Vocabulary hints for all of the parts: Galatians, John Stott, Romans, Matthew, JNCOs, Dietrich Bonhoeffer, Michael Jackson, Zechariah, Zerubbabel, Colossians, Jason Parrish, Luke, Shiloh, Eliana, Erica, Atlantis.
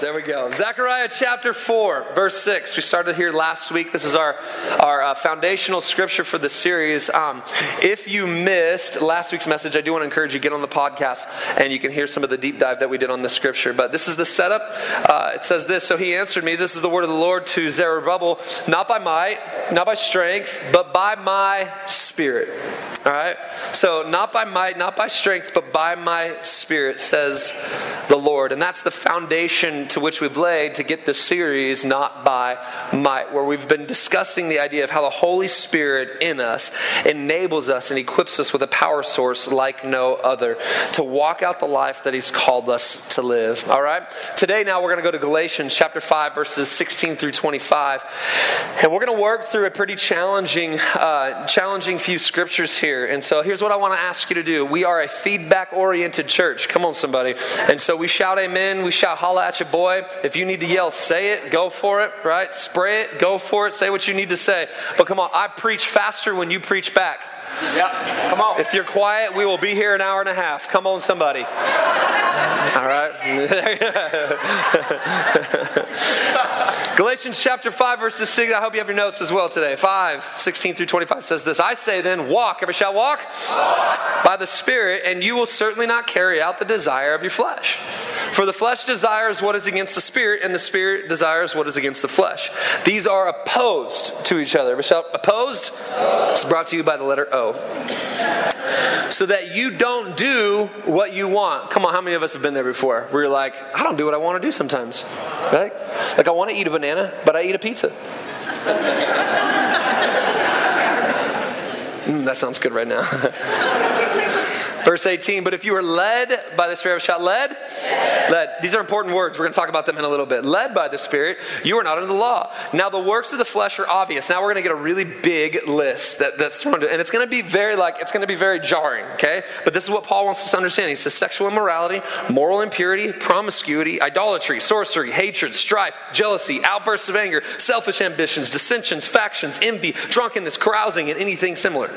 There we go. Zechariah chapter 4, verse 6. We started here last week. This is our foundational scripture for this series. If you missed last week's message, I do want to encourage you to get on the podcast, and you can hear some of the deep dive that we did on the scripture. But this is the setup. It says this, "So he answered me, this is the word of the Lord to Zerubbabel, not by might, not by strength, but by my spirit." All right? So not by might, not by strength, but by my spirit, says the Lord. And that's the foundation to which we've laid to get this series, Not by Might, where we've been discussing the idea of how the Holy Spirit in us enables us and equips us with a power source like no other to walk out the life that he's called us to live. All right? Today now we're going to go to Galatians chapter 5, verses 16 through 25. And we're going to work through a pretty challenging few scriptures here. And so here's what I want to ask you to do. We are a feedback-oriented church. Come on, somebody. And so we shout amen. We shout holla at your boy. If you need to yell, say it. Go for it, right? Spray it. Go for it. Say what you need to say. But come on, I preach faster when you preach back. Yep. Come on. If you're quiet, we will be here an hour and a half. Come on, somebody. All right? Galatians chapter 5, verses 6. I hope you have your notes as well today. 5:16 through 25 says this, "I say then, walk." Everybody shall walk? Walk. "By the Spirit, and you will certainly not carry out the desire of your flesh. For the flesh desires what is against the Spirit, and the Spirit desires what is against the flesh. These are opposed to each other." Everybody shall opposed? It's brought to you by the letter O. "So that you don't do what you want." Come on, how many of us have been there before? Where you're like, I don't do what I want to do sometimes. Right? Like, I want to eat a banana, but I eat a pizza. That sounds good right now. Verse 18, "But if you are led by the Spirit," of shot, led? Led. These are important words. We're going to talk about them in a little bit. "Led by the Spirit, you are not under the law. Now the works of the flesh are obvious." Now we're going to get a really big list that's thrown to, and it's going to be very jarring, okay? But this is what Paul wants us to understand. He says sexual immorality, moral impurity, promiscuity, idolatry, sorcery, hatred, strife, jealousy, outbursts of anger, selfish ambitions, dissensions, factions, envy, drunkenness, carousing, and anything similar.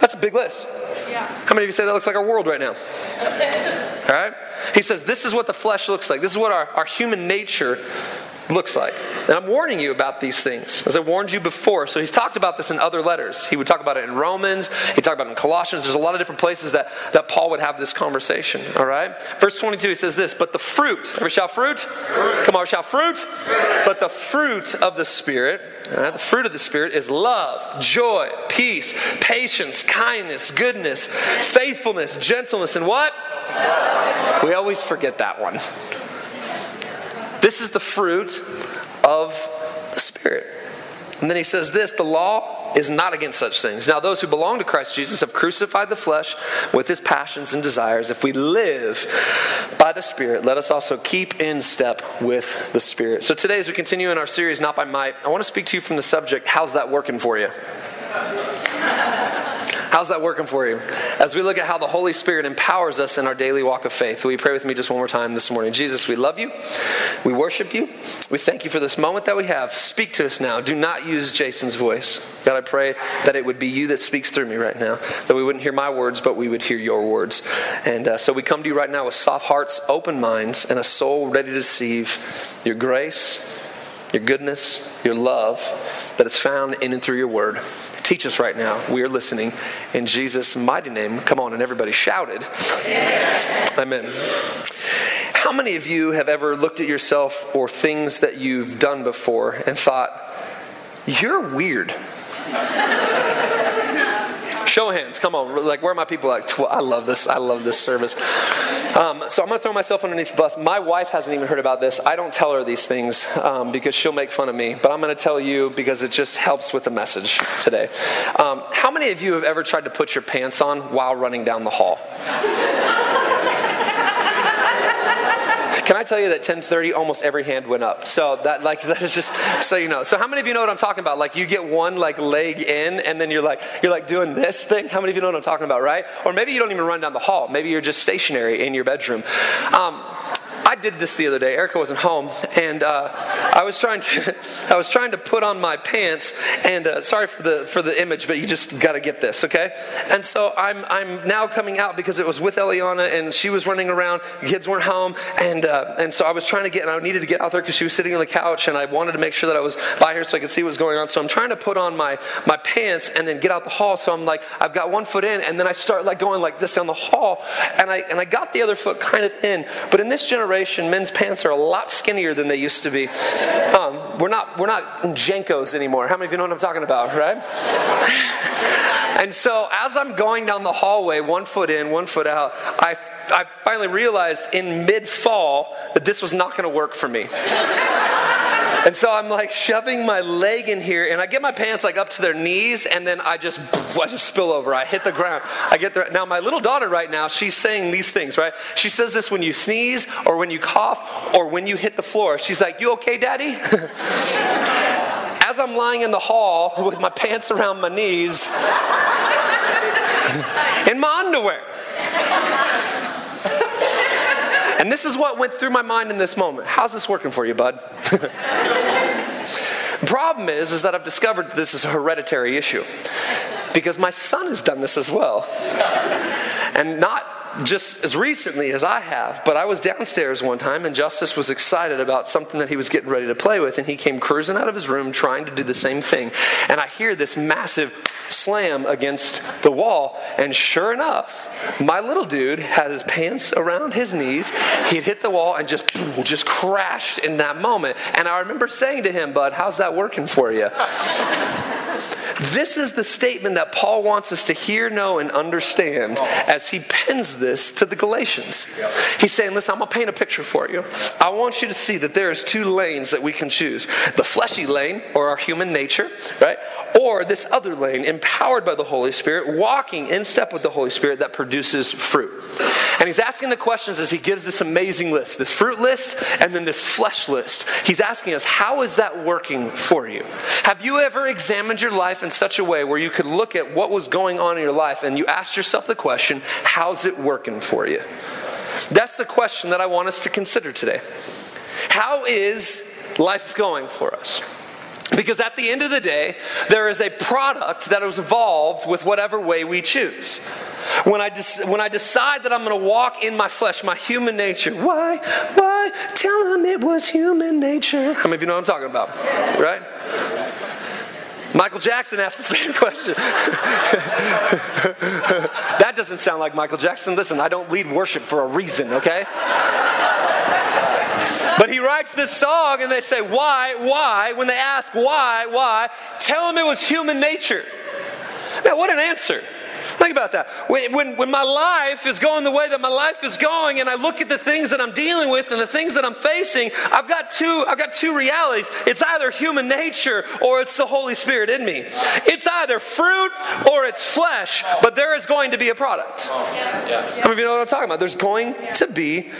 That's a big list. Yeah. How many of you say that looks like our world right now? All right? He says this is what the flesh looks like. This is what our human nature looks like. And I'm warning you about these things, as I warned you before. So he's talked about this in other letters. He would talk about it in Romans. He talked about it in Colossians. There's a lot of different places that Paul would have this conversation. All right? Verse 22, he says this, "But the fruit." Everybody shout fruit? Fruit. Come on, shout fruit. Fruit. "But the fruit of the Spirit," all right, "the fruit of the Spirit is love, joy, peace, patience, kindness, goodness, faithfulness, gentleness," and what? We always forget that one. This is the fruit of the Spirit. And then he says this, "The law is not against such things. Now those who belong to Christ Jesus have crucified the flesh with his passions and desires. If we live by the Spirit, let us also keep in step with the Spirit." So today as we continue in our series, Not by Might, I want to speak to you from the subject, how's that working for you? How's that working for you? As we look at how the Holy Spirit empowers us in our daily walk of faith, will you pray with me just one more time this morning? Jesus, we love you. We worship you. We thank you for this moment that we have. Speak to us now. Do not use Jason's voice. God, I pray that it would be you that speaks through me right now, that we wouldn't hear my words, but we would hear your words. And so we come to you right now with soft hearts, open minds, and a soul ready to receive your grace, your goodness, your love that is found in and through your word. Teach us right now. We are listening. In Jesus' mighty name, come on, and everybody shouted. Yeah. Amen. How many of you have ever looked at yourself or things that you've done before and thought, you're weird? Show of hands, come on. Like, where are my people? Like, I love this. I love this service. So I'm going to throw myself underneath the bus. My wife hasn't even heard about this. I don't tell her these things because she'll make fun of me. But I'm going to tell you because it just helps with the message today. How many of you have ever tried to put your pants on while running down the hall? Can I tell you that 10:30, almost every hand went up? So that is just so you know. So how many of you know what I'm talking about? Like you get one leg in, and then you're like doing this thing. How many of you know what I'm talking about, right? Or maybe you don't even run down the hall. Maybe you're just stationary in your bedroom. I I did this the other day. Erica wasn't home, and I was trying to put on my pants. And sorry for the image, but you just got to get this, okay? And so I'm now coming out because it was with Eliana, and she was running around. The kids weren't home, and so I was trying to get, and I needed to get out there because she was sitting on the couch, and I wanted to make sure that I was by her so I could see what was going on. So I'm trying to put on my pants and then get out the hall. So I'm like, I've got one foot in, and then I start like going like this down the hall, and I got the other foot kind of in. But in this generation, men's pants are a lot skinnier than they used to be. We're not JNCOs anymore. How many of you know what I'm talking about, right? And so as I'm going down the hallway, one foot in, one foot out, I finally realized in mid-fall that this was not going to work for me. And so I'm like shoving my leg in here, and I get my pants like up to their knees, and then I just spill over. I hit the ground. I get there. Now my little daughter right now, she's saying these things, right? She says this when you sneeze or when you cough or when you hit the floor. She's like, "You okay, Daddy?" As I'm lying in the hall with my pants around my knees in my underwear. And this is what went through my mind in this moment. How's this working for you, bud? The problem is that I've discovered that this is a hereditary issue, because my son has done this as well. And not just as recently as I have, but I was downstairs one time and Justice was excited about something that he was getting ready to play with, and he came cruising out of his room trying to do the same thing. And I hear this massive slam against the wall, and sure enough, my little dude had his pants around his knees. He'd hit the wall and just crashed in that moment. And I remember saying to him, "Bud, how's that working for you?" This is the statement that Paul wants us to hear, know, and understand as he pens this to the Galatians. He's saying, listen, I'm going to paint a picture for you. I want you to see that there's two lanes that we can choose. The fleshy lane, or our human nature, right? Or this other lane, empowered by the Holy Spirit, walking in step with the Holy Spirit that produces fruit. And he's asking the questions as he gives this amazing list, this fruit list and then this flesh list. He's asking us, how is that working for you? Have you ever examined your life in such a way where you could look at what was going on in your life and you asked yourself the question, how's it working for you? That's the question that I want us to consider today. How is life going for us? Because at the end of the day, there is a product that is evolved with whatever way we choose. When I decide that I'm going to walk in my flesh, my human nature, why, tell them it was human nature. How many of you know what I'm talking about, right? Michael Jackson asked the same question. That doesn't sound like Michael Jackson. Listen, I don't lead worship for a reason, okay? But he writes this song, and they say, why? When they ask, why? Tell him it was human nature. Man, what an answer. Think about that. When my life is going the way that my life is going, and I look at the things that I'm dealing with and the things that I'm facing, I've got two realities. It's either human nature or it's the Holy Spirit in me. It's either fruit or it's flesh, but there is going to be a product. How many of you know what I'm talking about? There's going to be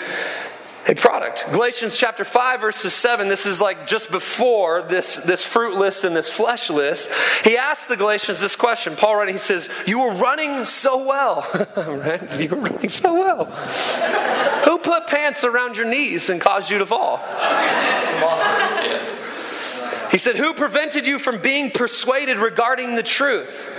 a product. Galatians chapter 5, verses 7, this is like just before this fruit list and this flesh list. He asked the Galatians this question. Paul writing, he says, you were running so well. Right? You were running so well. Who put pants around your knees and caused you to fall? He said, who prevented you from being persuaded regarding the truth?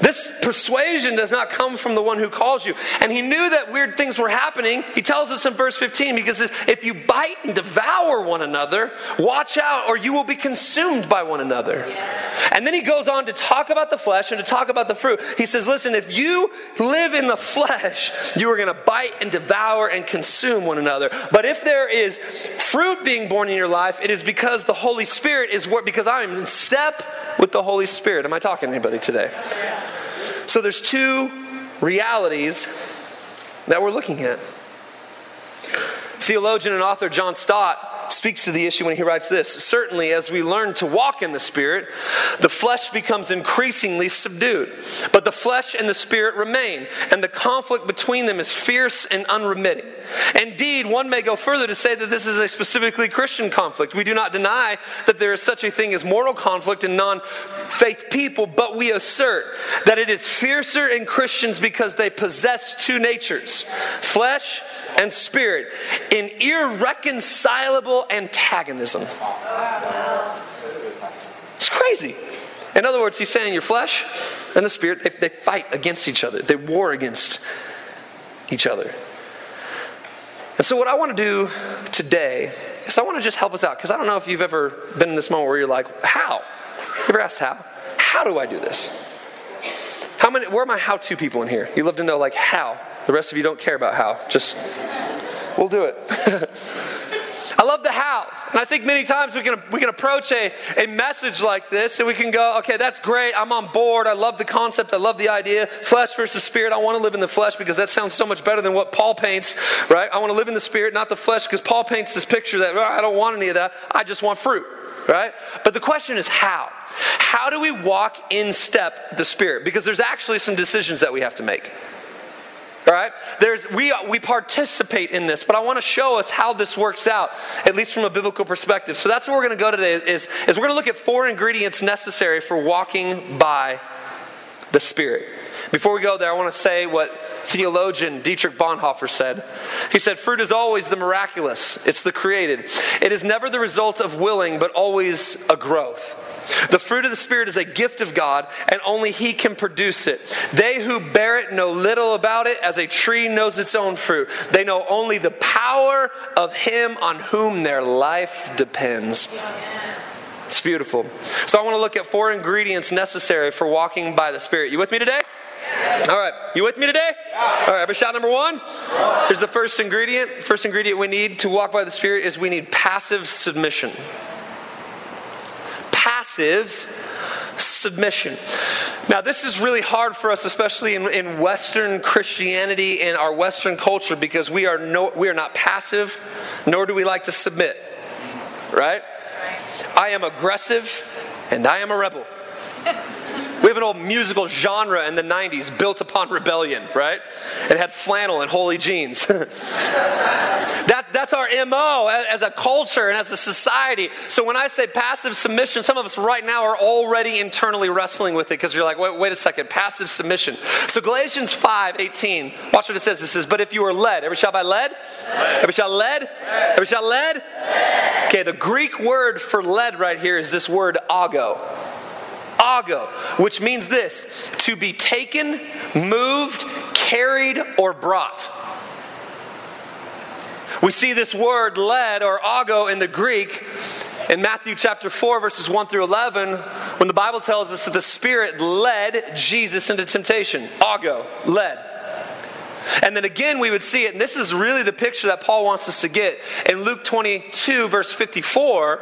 This persuasion does not come from the one who calls you. And he knew that weird things were happening. He tells us in verse 15, because if you bite and devour one another, watch out or you will be consumed by one another. Yeah. And then he goes on to talk about the flesh and to talk about the fruit. He says, listen, if you live in the flesh, you are going to bite and devour and consume one another. But if there is fruit being born in your life, it is because the Holy Spirit is what, because I am in step with the Holy Spirit. Am I talking to anybody today? Yeah. So there's two realities that we're looking at. Theologian and author John Stott speaks to the issue when he writes this: certainly as we learn to walk in the Spirit, the flesh becomes increasingly subdued. But the flesh and the Spirit remain, and the conflict between them is fierce and unremitting. Indeed, one may go further to say that this is a specifically Christian conflict. We do not deny that there is such a thing as moral conflict in non-faith people, but we assert that it is fiercer in Christians because they possess two natures, flesh and spirit, in irreconcilable antagonism. It's crazy. In other words, he's saying your flesh and the spirit, they fight against each other. They war against each other. And so what I want to do today is I want to just help us out, because I don't know if you've ever been in this moment where you're like, how? You ever asked how? How do I do this? How many? Where are my how-to people in here? You love to know, like, how. The rest of you don't care about how. Just, we'll do it. I love the hows. And I think many times we can approach a message like this and we can go, okay, that's great. I'm on board. I love the concept. I love the idea. Flesh versus spirit. I want to live in the flesh because that sounds so much better than what Paul paints, right? I want to live in the spirit, not the flesh, because Paul paints this picture that, oh, I don't want any of that. I just want fruit, right? But the question is how? How do we walk in step with the Spirit? Because there's actually some decisions that we have to make. All right, we participate in this, but I want to show us how this works out, at least from a biblical perspective. So that's where we're going to go today is we're going to look at 4 ingredients necessary for walking by the Spirit. Before we go there, I want to say what theologian Dietrich Bonhoeffer said. He said, fruit is always the miraculous. It's the created. It is never the result of willing, but always a growth. The fruit of the Spirit is a gift of God, and only He can produce it. They who bear it know little about it, as a tree knows its own fruit. They know only the power of Him on whom their life depends. It's beautiful. So I want to look at 4 ingredients necessary for walking by the Spirit. You with me today? All right, you with me today? All right, everybody shout number 1. Here's the first ingredient. First ingredient we need to walk by the Spirit is we need passive submission. Passive submission. Now, this is really hard for us, especially in Western Christianity and our Western culture, because we are not passive, nor do we like to submit. Right? I am aggressive, and I am a rebel. We have an old musical genre in the 90s built upon rebellion, right? It had flannel and holy jeans. That's our MO as a culture and as a society. So when I say passive submission, some of us right now are already internally wrestling with it, because you're like, wait a second, passive submission. So Galatians 5:18, watch what it says. It says, but if you are led, every shall by led? Led. Every shall led? Led. Every shall led? Led? Okay, the Greek word for led right here is this word ago. Ago, which means this: to be taken, moved, carried, or brought. We see this word led or ago in the Greek in Matthew chapter 4 verses 1 through 11 when the Bible tells us that the Spirit led Jesus into temptation. Ago, led. And then again we would see it, and this is really the picture that Paul wants us to get. In Luke 22 verse 54,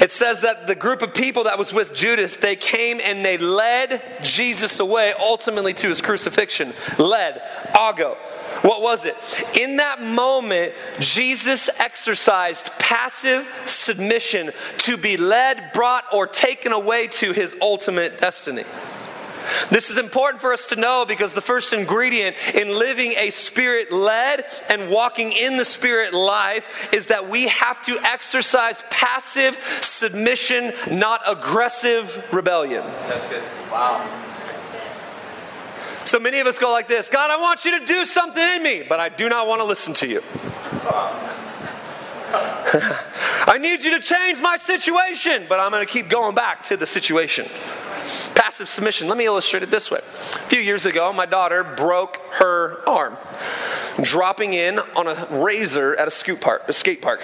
it says that the group of people that was with Judas, they came and they led Jesus away, ultimately to his crucifixion. Led. Ago. What was it? In that moment, Jesus exercised passive submission to be led, brought, or taken away to his ultimate destiny. This is important for us to know, because the first ingredient in living a Spirit-led and walking in the Spirit life is that we have to exercise passive submission, not aggressive rebellion. That's good. Wow. So many of us go like this: God, I want you to do something in me, but I do not want to listen to you. I need you to change my situation, but I'm going to keep going back to the situation. Passive submission. Let me illustrate it this way. A few years ago, my daughter broke her arm dropping in on a razor at a skate park.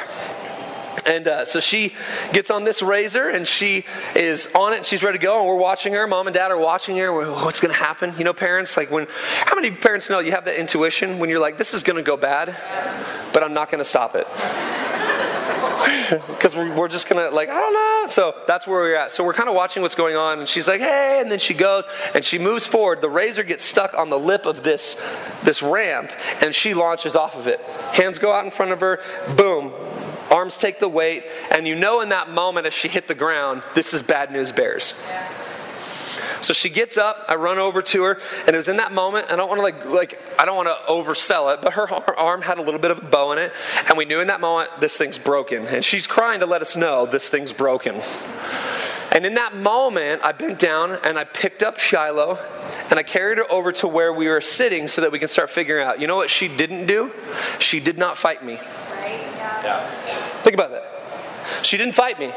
And so she gets on this razor, and she is on it, and she's ready to go, and we're watching her. Mom and Dad are watching her. What's going to happen? You know, parents, like how many parents know you have that intuition when you're like, this is going to go bad, but I'm not going to stop it? Because we're just going to, like, I don't know. So that's where we're at. So we're kind of watching what's going on. And she's like, hey. And then she goes and she moves forward. The razor gets stuck on the lip of this ramp. And she launches off of it. Hands go out in front of her. Boom. Arms take the weight. And you know in that moment as she hit the ground, this is bad news bears. Yeah. So she gets up, I run over to her, and it was in that moment, I don't want to I don't want to oversell it, but her arm had a little bit of a bow in it, and we knew in that moment, this thing's broken. And she's crying to let us know this thing's broken. And in that moment, I bent down and I picked up Shiloh and I carried her over to where we were sitting so that we can start figuring out, you know what she didn't do? She did not fight me. Right? Yeah. Think about that. She didn't fight me.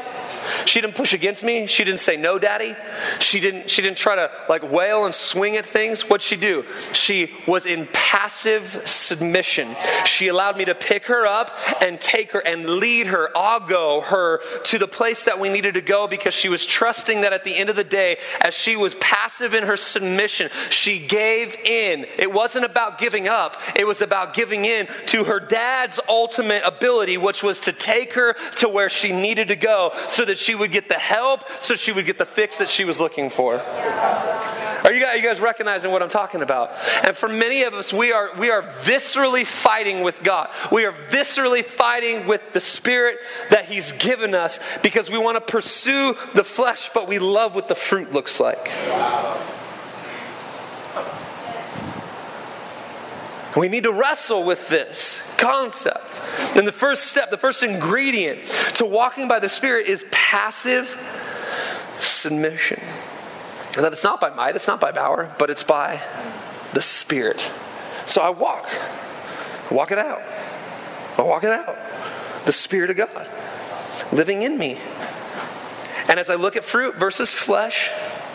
She didn't push against me. She didn't say no, daddy. She didn't try to wail and swing at things. What'd she do? She was in passive submission. She allowed me to pick her up and take her and lead her, ago her to the place that we needed to go because she was trusting that at the end of the day, as she was passive in her submission, she gave in. It wasn't about giving up. It was about giving in to her dad's ultimate ability, which was to take her to where she needed to go so that she would get the help, so she would get the fix that she was looking for. Are you guys recognizing what I'm talking about? And for many of us, we are viscerally fighting with God. We are viscerally fighting with the Spirit that He's given us because we want to pursue the flesh, but we love what the fruit looks like. We need to wrestle with this concept. And the first step, the first ingredient to walking by the Spirit is passive submission. And that it's not by might, it's not by power, but it's by the Spirit. So I walk it out. I walk it out. The Spirit of God living in me. And as I look at fruit versus flesh,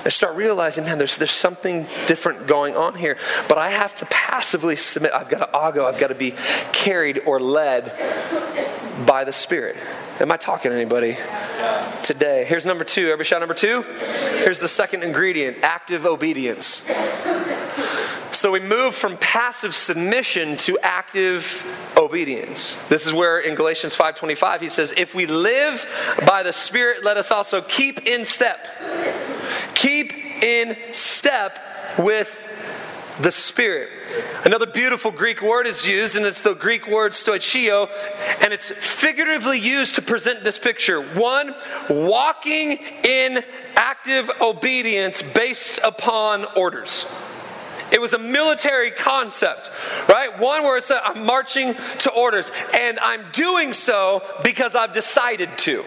I start realizing, man, there's something different going on here. But I have to passively submit. I've got to ago. I've got to be carried or led by the Spirit. Am I talking to anybody today? Here's number two. Everybody shout number two. Here's the second ingredient, active obedience. So we move from passive submission to active obedience. This is where in Galatians 5:25 he says, if we live by the Spirit, let us also keep in step. Keep in step with the Spirit. Another beautiful Greek word is used, and it's the Greek word stoichio, and it's figuratively used to present this picture. One, walking in active obedience based upon orders. It was a military concept, right? One where it's I'm marching to orders, and I'm doing so because I've decided to.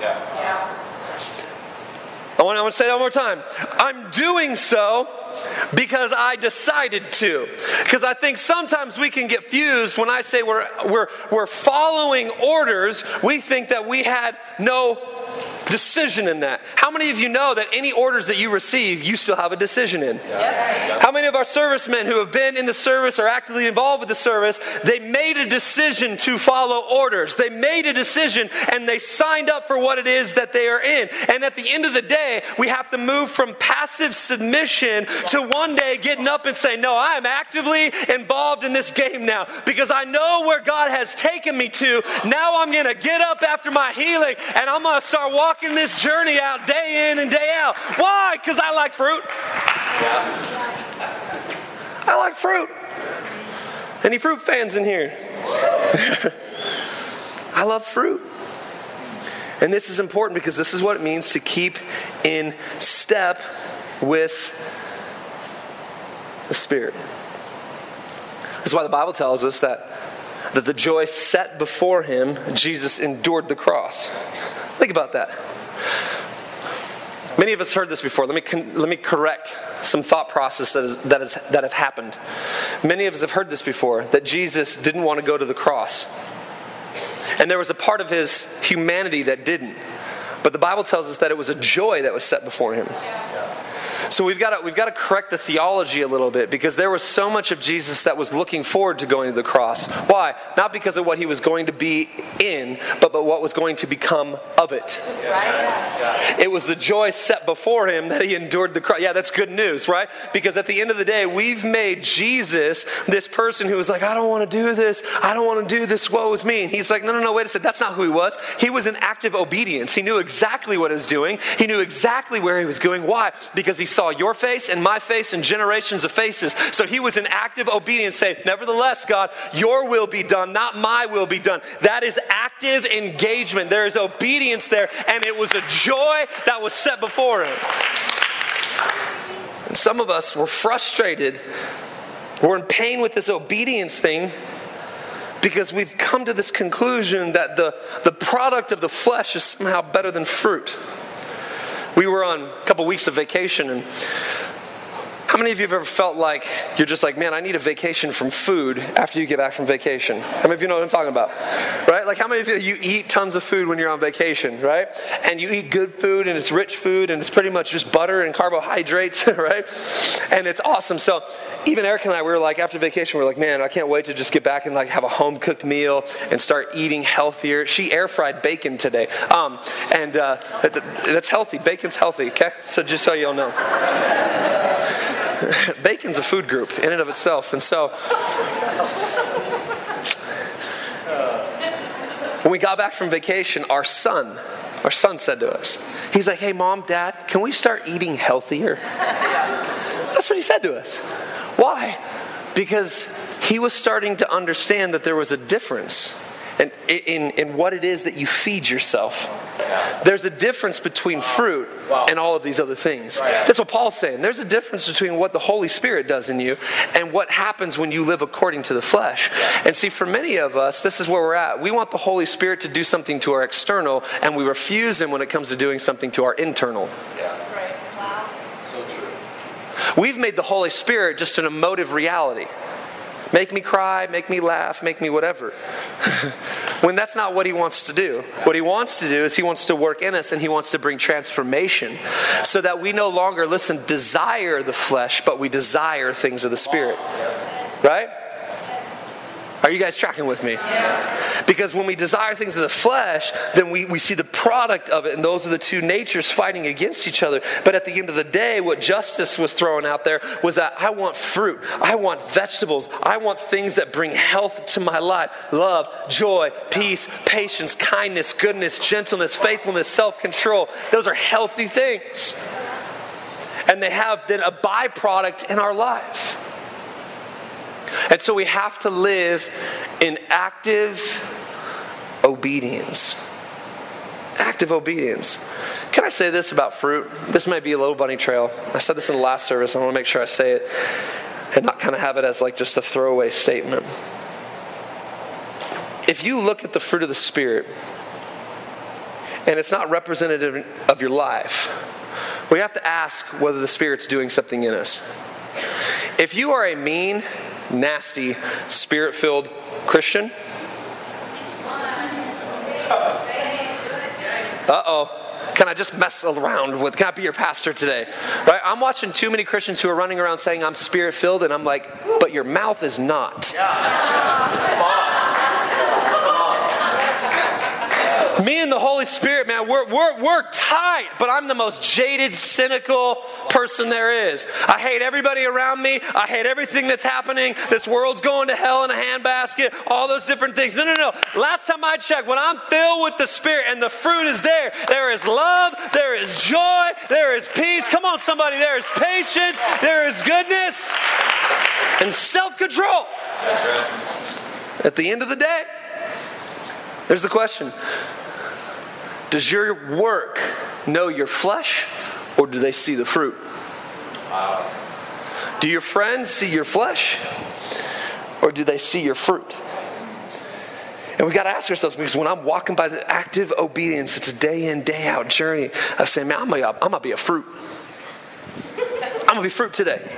Yeah. I want to say that one more time. I'm doing so because I decided to. Because I think sometimes we can get fused when I say we're following orders. We think that we had no decision in that. How many of you know that any orders that you receive, you still have a decision in? Yeah. How many of our servicemen who have been in the service or actively involved with the service, they made a decision to follow orders. They made a decision and they signed up for what it is that they are in. And at the end of the day, we have to move from passive submission to one day getting up and saying, no, I am actively involved in this game now because I know where God has taken me to. Now I'm going to get up after my healing and I'm going to start walking this journey out day in and day out. Why? Because I like fruit. Yeah. I like fruit. Any fruit fans in here? I love fruit. And this is important because this is what it means to keep in step with the Spirit. That's why the Bible tells us that the joy set before him, Jesus endured the cross. Think about that. Many of us heard this before. Let me correct some thought process that have happened. Many of us have heard this before, that Jesus didn't want to go to the cross. And there was a part of his humanity that didn't. But the Bible tells us that it was a joy that was set before him. So we've got to correct the theology a little bit because there was so much of Jesus that was looking forward to going to the cross. Why? Not because of what he was going to be in, but what was going to become of it. Right? It was the joy set before him that he endured the cross. Yeah, that's good news, right? Because at the end of the day, we've made Jesus this person who was like, I don't want to do this. I don't want to do this. Woe is me. And he's like, no, wait a second. That's not who he was. He was in active obedience. He knew exactly what he was doing. He knew exactly where he was going. Why? Because he saw saw your face and my face and generations of faces. So he was in active obedience, saying, nevertheless, God, your will be done, not my will be done. That is active engagement. There is obedience there, and it was a joy that was set before him. And some of us were frustrated. We're in pain with this obedience thing because we've come to this conclusion that the product of the flesh is somehow better than fruit. We were on a couple weeks of vacation, and how many of you have ever felt like you're just like, man, I need a vacation from food after you get back from vacation? How many of you know what I'm talking about? Right? Like, how many of you eat tons of food when you're on vacation, right? And you eat good food, and it's rich food, and it's pretty much just butter and carbohydrates, right? And it's awesome. So even Erica and I, we were like, after vacation, we were like, man, I can't wait to just get back and like have a home-cooked meal and start eating healthier. She air-fried bacon today. That's healthy. Bacon's healthy, okay? So just so y'all know. Bacon's a food group in and of itself, and so when we got back from vacation, our son said to us, he's like, hey, Mom, Dad, can we start eating healthier? That's what he said to us. Why? Because he was starting to understand that there was a difference in what it is that you feed yourself. There's a difference between fruit and all of these other things. That's what Paul's saying. There's a difference between what the Holy Spirit does in you and what happens when you live according to the flesh. And see, for many of us, this is where we're at. We want the Holy Spirit to do something to our external, and we refuse him when it comes to doing something to our internal. We've made the Holy Spirit just an emotive reality. Make me cry, make me laugh, make me whatever. When that's not what he wants to do. What he wants to do is he wants to work in us, and he wants to bring transformation so that we no longer, listen, desire the flesh, but we desire things of the Spirit. Right? Are you guys tracking with me? Yes. Because when we desire things of the flesh, then we see the product of it, and those are the two natures fighting against each other. But at the end of the day, what justice was throwing out there was that I want fruit, I want vegetables, I want things that bring health to my life. Love, joy, peace, patience, kindness, goodness, gentleness, faithfulness, self-control. Those are healthy things. And they have then a byproduct in our life. And so we have to live in active obedience. Active obedience. Can I say this about fruit? This may be a little bunny trail. I said this in the last service. I want to make sure I say it and not kind of have it as like just a throwaway statement. If you look at the fruit of the Spirit and it's not representative of your life, we have to ask whether the Spirit's doing something in us. If you are a mean, nasty, spirit-filled Christian, can I just mess around with, can I be your pastor today? Right? I'm watching too many Christians who are running around saying I'm spirit-filled, and I'm like, but your mouth is not. Come on. Me and the Holy Spirit, man, we're tight, but I'm the most jaded, cynical person there is. I hate everybody around me. I hate everything that's happening. This world's going to hell in a handbasket, all those different things. No. Last time I checked, when I'm filled with the Spirit and the fruit is there is love, there is joy, there is peace. Come on, somebody. There is patience, there is goodness, and self-control. That's right. At the end of the day, there's the question. Does your work know your flesh, or do they see the fruit? Wow. Do your friends see your flesh, or do they see your fruit? And we got to ask ourselves, because when I'm walking by the active obedience, it's a day in, day out journey of saying, man, I'm going to be a fruit. I'm going to be fruit today.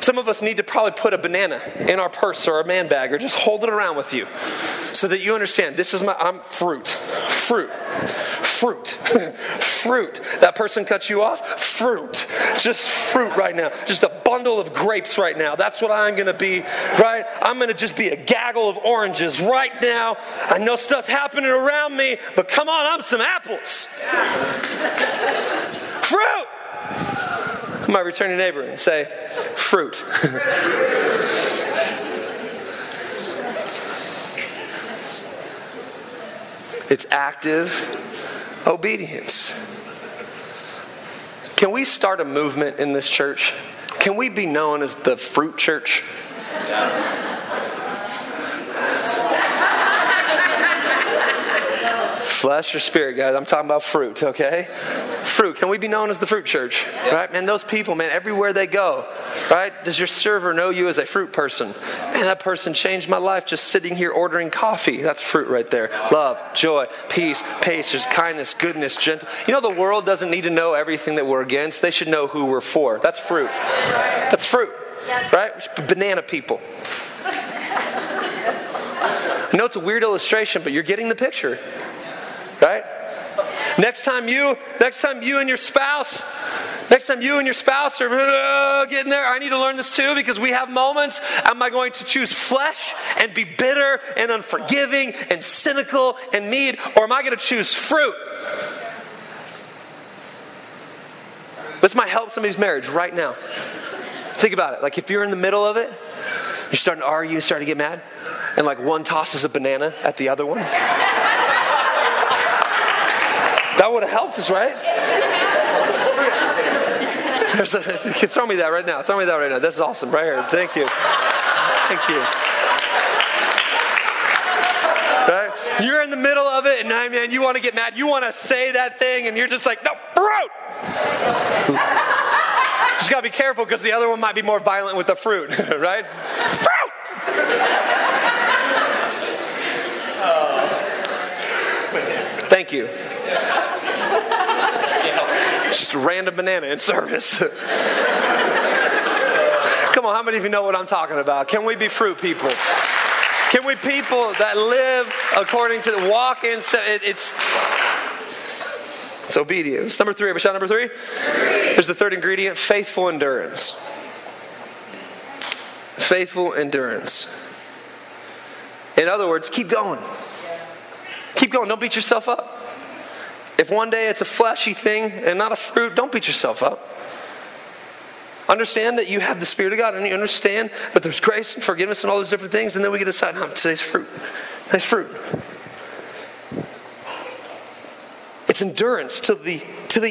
Some of us need to probably put a banana in our purse or our man bag, or just hold it around with you so that you understand this is I'm fruit. Fruit. That person cuts you off? Fruit. Just fruit right now. Just a bundle of grapes right now. That's what I'm going to be, right? I'm going to just be a gaggle of oranges right now. I know stuff's happening around me, but come on, I'm some apples. Fruit. I might return to neighbor and say, fruit. It's active obedience. Can we start a movement in this church? Can we be known as the Fruit Church? Flesh or spirit, guys? I'm talking about fruit, okay? Fruit. Can we be known as the Fruit Church? Yeah. Right? Man, those people, man, everywhere they go, right? Does your server know you as a fruit person? Man, that person changed my life just sitting here ordering coffee. That's fruit right there. Love, joy, peace, patience, kindness, goodness, gentle. You know, the world doesn't need to know everything that we're against. They should know who we're for. That's fruit. That's fruit, right? Banana people. I know it's a weird illustration, but you're getting the picture. Right? Next time you and your spouse are getting there, I need to learn this too, because we have moments. Am I going to choose flesh and be bitter and unforgiving and cynical and mean, or am I going to choose fruit? This might help somebody's marriage right now. Think about it. Like if you're in the middle of it, you're starting to argue, starting to get mad, and like one tosses a banana at the other one. That would have helped us, right? Throw me that right now. Throw me that right now. This is awesome right here. Thank you. Thank you. Right? You're in the middle of it, and man, you want to get mad. You want to say that thing, and you're just like, no, fruit. Just got to be careful, because the other one might be more violent with the fruit, right? Fruit! Thank you. Just a random banana in service. Come on, how many of you know what I'm talking about? Can we be fruit people? Can we people that live according to the walk in? It's obedience. Number three, shot number three. Here's the third ingredient, faithful endurance. Faithful endurance. In other words, keep going. Keep going. Don't beat yourself up. If one day it's a fleshy thing and not a fruit, don't beat yourself up. Understand that you have the Spirit of God, and you understand that there's grace and forgiveness and all those different things, and then we get to decide, no, today's fruit. Nice fruit. It's endurance to the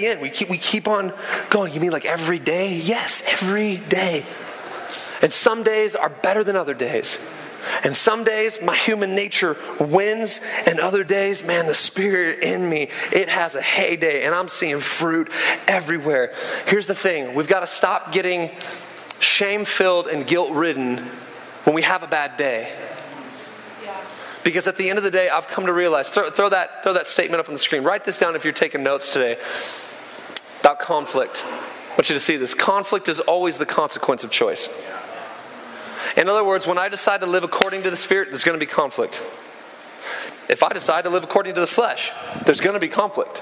end. We keep on going. You mean like every day? Yes, every day. And some days are better than other days. And some days, my human nature wins. And other days, man, the Spirit in me, it has a heyday. And I'm seeing fruit everywhere. Here's the thing. We've got to stop getting shame-filled and guilt-ridden when we have a bad day. Because at the end of the day, I've come to realize, throw that statement up on the screen. Write this down if you're taking notes today about conflict. I want you to see this. Conflict is always the consequence of choice. In other words, when I decide to live according to the Spirit, there's going to be conflict. If I decide to live according to the flesh, there's going to be conflict.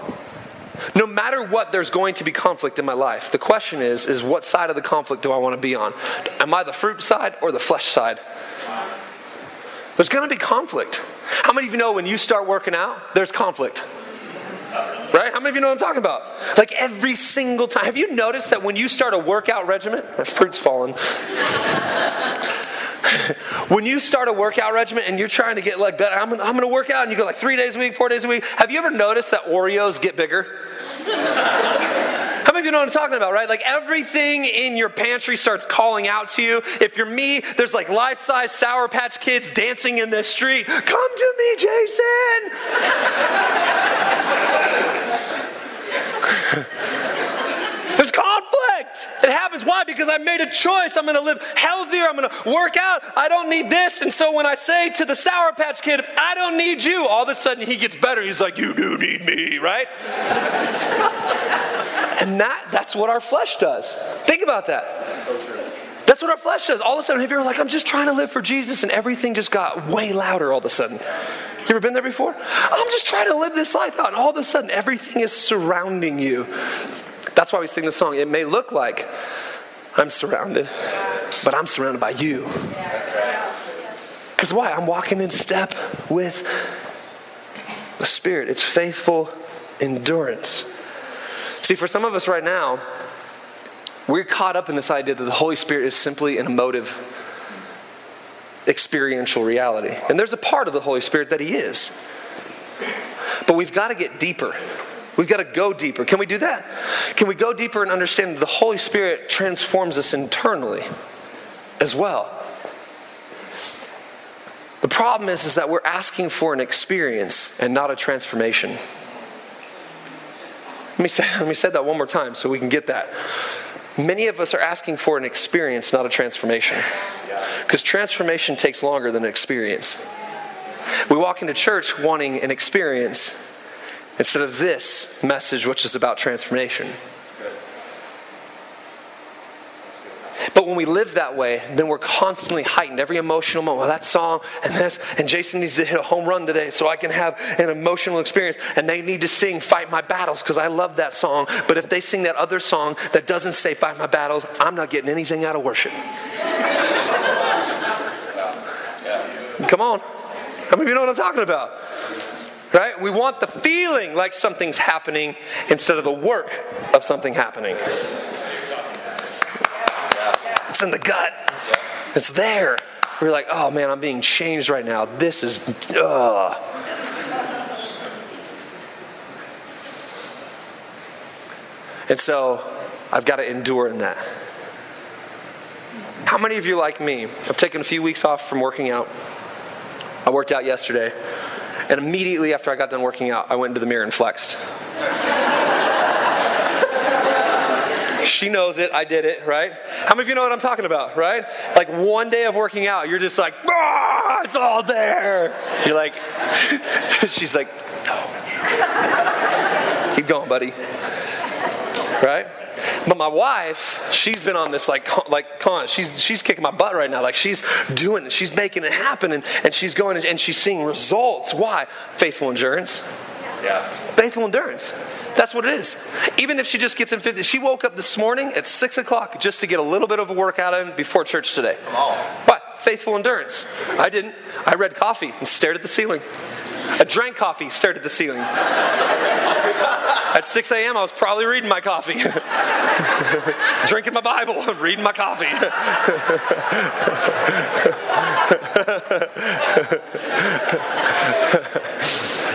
No matter what, there's going to be conflict in my life. The question is what side of the conflict do I want to be on? Am I the fruit side or the flesh side? There's going to be conflict. How many of you know when you start working out, there's conflict? Right? How many of you know what I'm talking about? Like every single time. Have you noticed that when you start a workout regimen, my fruit's falling. When you start a workout regimen and you're trying to get like better, I'm going to work out, and you go like 3 days a week, 4 days a week. Have you ever noticed that Oreos get bigger? How many of you know what I'm talking about, right? Like everything in your pantry starts calling out to you. If you're me, there's like life-size Sour Patch Kids dancing in the street. Come to me, Jason! There's conflict. It happens. Why? Because I made a choice. I'm going to live healthier. I'm going to work out. I don't need this. And so when I say to the Sour Patch Kid, I don't need you, all of a sudden he gets better. He's like, you do need me, right? And that's what our flesh does. Think about that. That's what our flesh does. All of a sudden, have you ever like, I'm just trying to live for Jesus, and everything just got way louder all of a sudden? You ever been there before? I'm just trying to live this life out, and all of a sudden everything is surrounding you. That's why we sing the song. It may look like I'm surrounded, but I'm surrounded by you. Because why? I'm walking in step with the Spirit. It's faithful endurance. See, for some of us right now, we're caught up in this idea that the Holy Spirit is simply an emotive, experiential reality. And there's a part of the Holy Spirit that He is. But we've got to get deeper. We've got to go deeper. Can we do that? Can we go deeper and understand that the Holy Spirit transforms us internally as well? The problem is that we're asking for an experience and not a transformation. Let me say that one more time so we can get that. Many of us are asking for an experience, not a transformation. Because transformation takes longer than an experience. We walk into church wanting an experience instead of this message, which is about transformation. But when we live that way, then we're constantly heightened. Every emotional moment, well, that song and this, and Jason needs to hit a home run today so I can have an emotional experience. And they need to sing Fight My Battles because I love that song. But if they sing that other song that doesn't say Fight My Battles, I'm not getting anything out of worship. Come on. How many of you know what I'm talking about? Right? We want the feeling like something's happening instead of the work of something happening. It's in the gut. It's there. We're like, oh man, I'm being changed right now. This is, And so I've got to endure in that. How many of you are like me? I've taken a few weeks off from working out. I worked out yesterday. And immediately after I got done working out, I went into the mirror and flexed. She knows it. I did it, right? How many of you know what I'm talking about, right? Like one day of working out, you're just like, ah, it's all there. You're like, she's like, no. Keep going, buddy. Right? But my wife, she's been on this con. She's kicking my butt right now. Like she's doing it. She's making it happen. And she's going and she's seeing results. Why? Faithful endurance. Yeah. Faithful endurance. That's what it is. Even if she just gets in 50, she woke up this morning at 6 o'clock just to get a little bit of a workout in before church today. Come on. But faithful endurance. I didn't. I read coffee and stared at the ceiling. I drank coffee, stared at the ceiling. At 6 a.m., I was probably reading my coffee. Drinking my Bible, reading my coffee.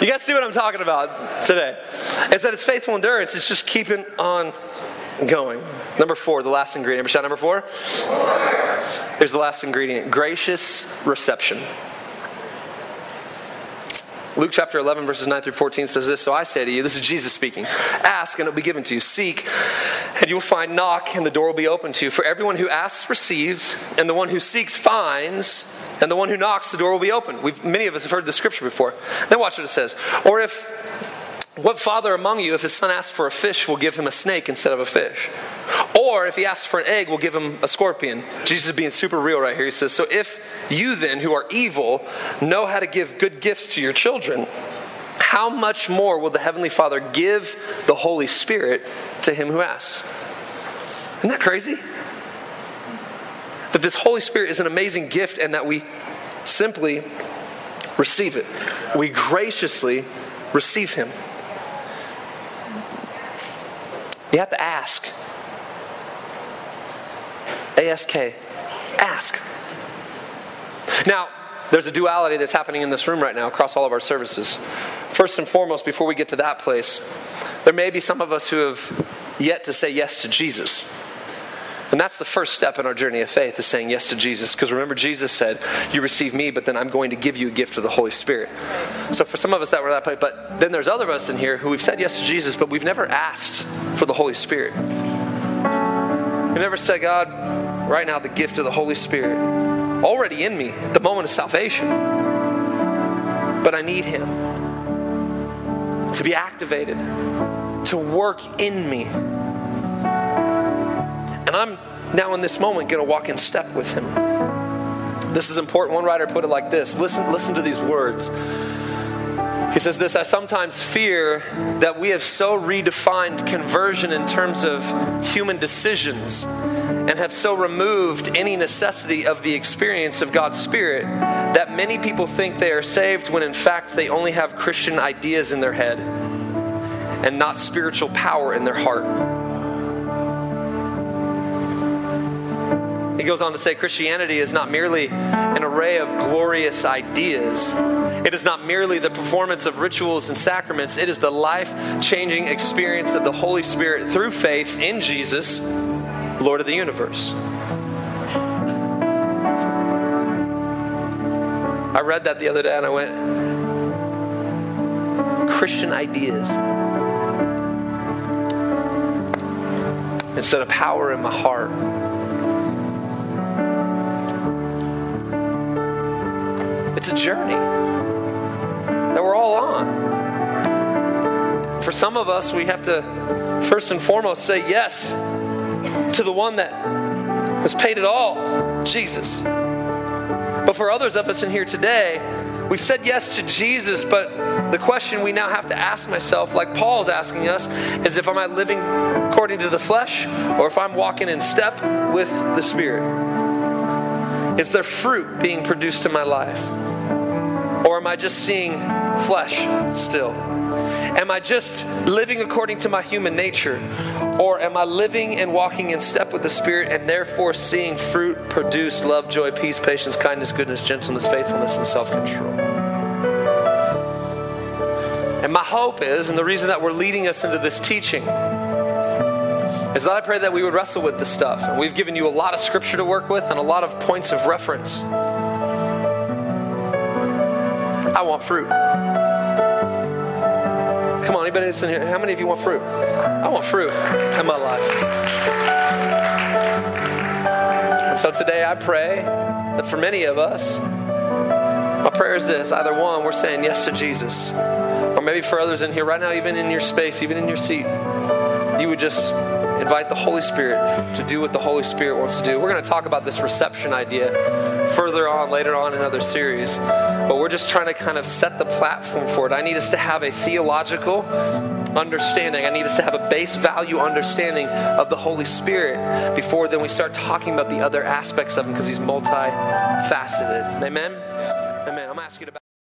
You guys see what I'm talking about today? Is that it's faithful endurance. It's just keeping on going. Number four, the last ingredient. Everybody shout number four. Here's the last ingredient. Gracious reception. Luke chapter 11, verses 9 through 14 says this. So I say to you, this is Jesus speaking. Ask and it will be given to you. Seek and you will find. Knock and the door will be opened to you. For everyone who asks receives, and the one who seeks finds, and the one who knocks the door will be opened. Many of us have heard this scripture before. Then watch what it says. Or what father among you, if his son asks for a fish, will give him a snake instead of a fish? Or if he asks for an egg, will give him a scorpion? Jesus is being super real right here. He says, so if you then, who are evil, know how to give good gifts to your children, how much more will the Heavenly Father give the Holy Spirit to him who asks? Isn't that crazy? That this Holy Spirit is an amazing gift and that we simply receive it. We graciously receive him. You have to ask. A-S-K. Ask. Now, there's a duality that's happening in this room right now across all of our services. First and foremost, before we get to that place, there may be some of us who have yet to say yes to Jesus. And that's the first step in our journey of faith, is saying yes to Jesus. Because remember, Jesus said, you receive me, but then I'm going to give you a gift of the Holy Spirit. So for some of us that were that place, but then there's other of us in here who we've said yes to Jesus, but we've never asked for the Holy Spirit. We've never said, God, right now the gift of the Holy Spirit already in me at the moment of salvation. But I need him to be activated, to work in me. And I'm now in this moment going to walk in step with him. This is important. One writer put it like this. Listen to these words. He says this, I sometimes fear that we have so redefined conversion in terms of human decisions and have so removed any necessity of the experience of God's Spirit that many people think they are saved when in fact they only have Christian ideas in their head and not spiritual power in their heart. He goes on to say Christianity is not merely an array of glorious ideas. It is not merely the performance of rituals and sacraments. It is the life-changing experience of the Holy Spirit through faith in Jesus, Lord of the universe. I read that the other day and I went, Christian ideas. Instead of power in my heart. It's a journey that we're all on. For some of us, we have to first and foremost say yes to the one that has paid it all, Jesus. But for others of us in here today, we've said yes to Jesus, but the question we now have to ask myself, like Paul's asking us, is if am I living according to the flesh or if I'm walking in step with the Spirit? Is there fruit being produced in my life? Or am I just seeing flesh still? Am I just living according to my human nature? Or am I living and walking in step with the Spirit and therefore seeing fruit produce love, joy, peace, patience, kindness, goodness, gentleness, faithfulness, and self-control? And my hope is, and the reason that we're leading us into this teaching, is that I pray that we would wrestle with this stuff. And we've given you a lot of scripture to work with and a lot of points of reference. I want fruit. Come on, anybody that's in here, how many of you want fruit? I want fruit in my life. And so today I pray that for many of us, my prayer is this, either one, we're saying yes to Jesus, or maybe for others in here right now, even in your space, even in your seat, you would just invite the Holy Spirit to do what the Holy Spirit wants to do. We're going to talk about this reception idea further on, later on in other series. But we're just trying to kind of set the platform for it. I need us to have a theological understanding. I need us to have a base value understanding of the Holy Spirit before then we start talking about the other aspects of him because he's multifaceted. Amen? Amen. I'm asking you to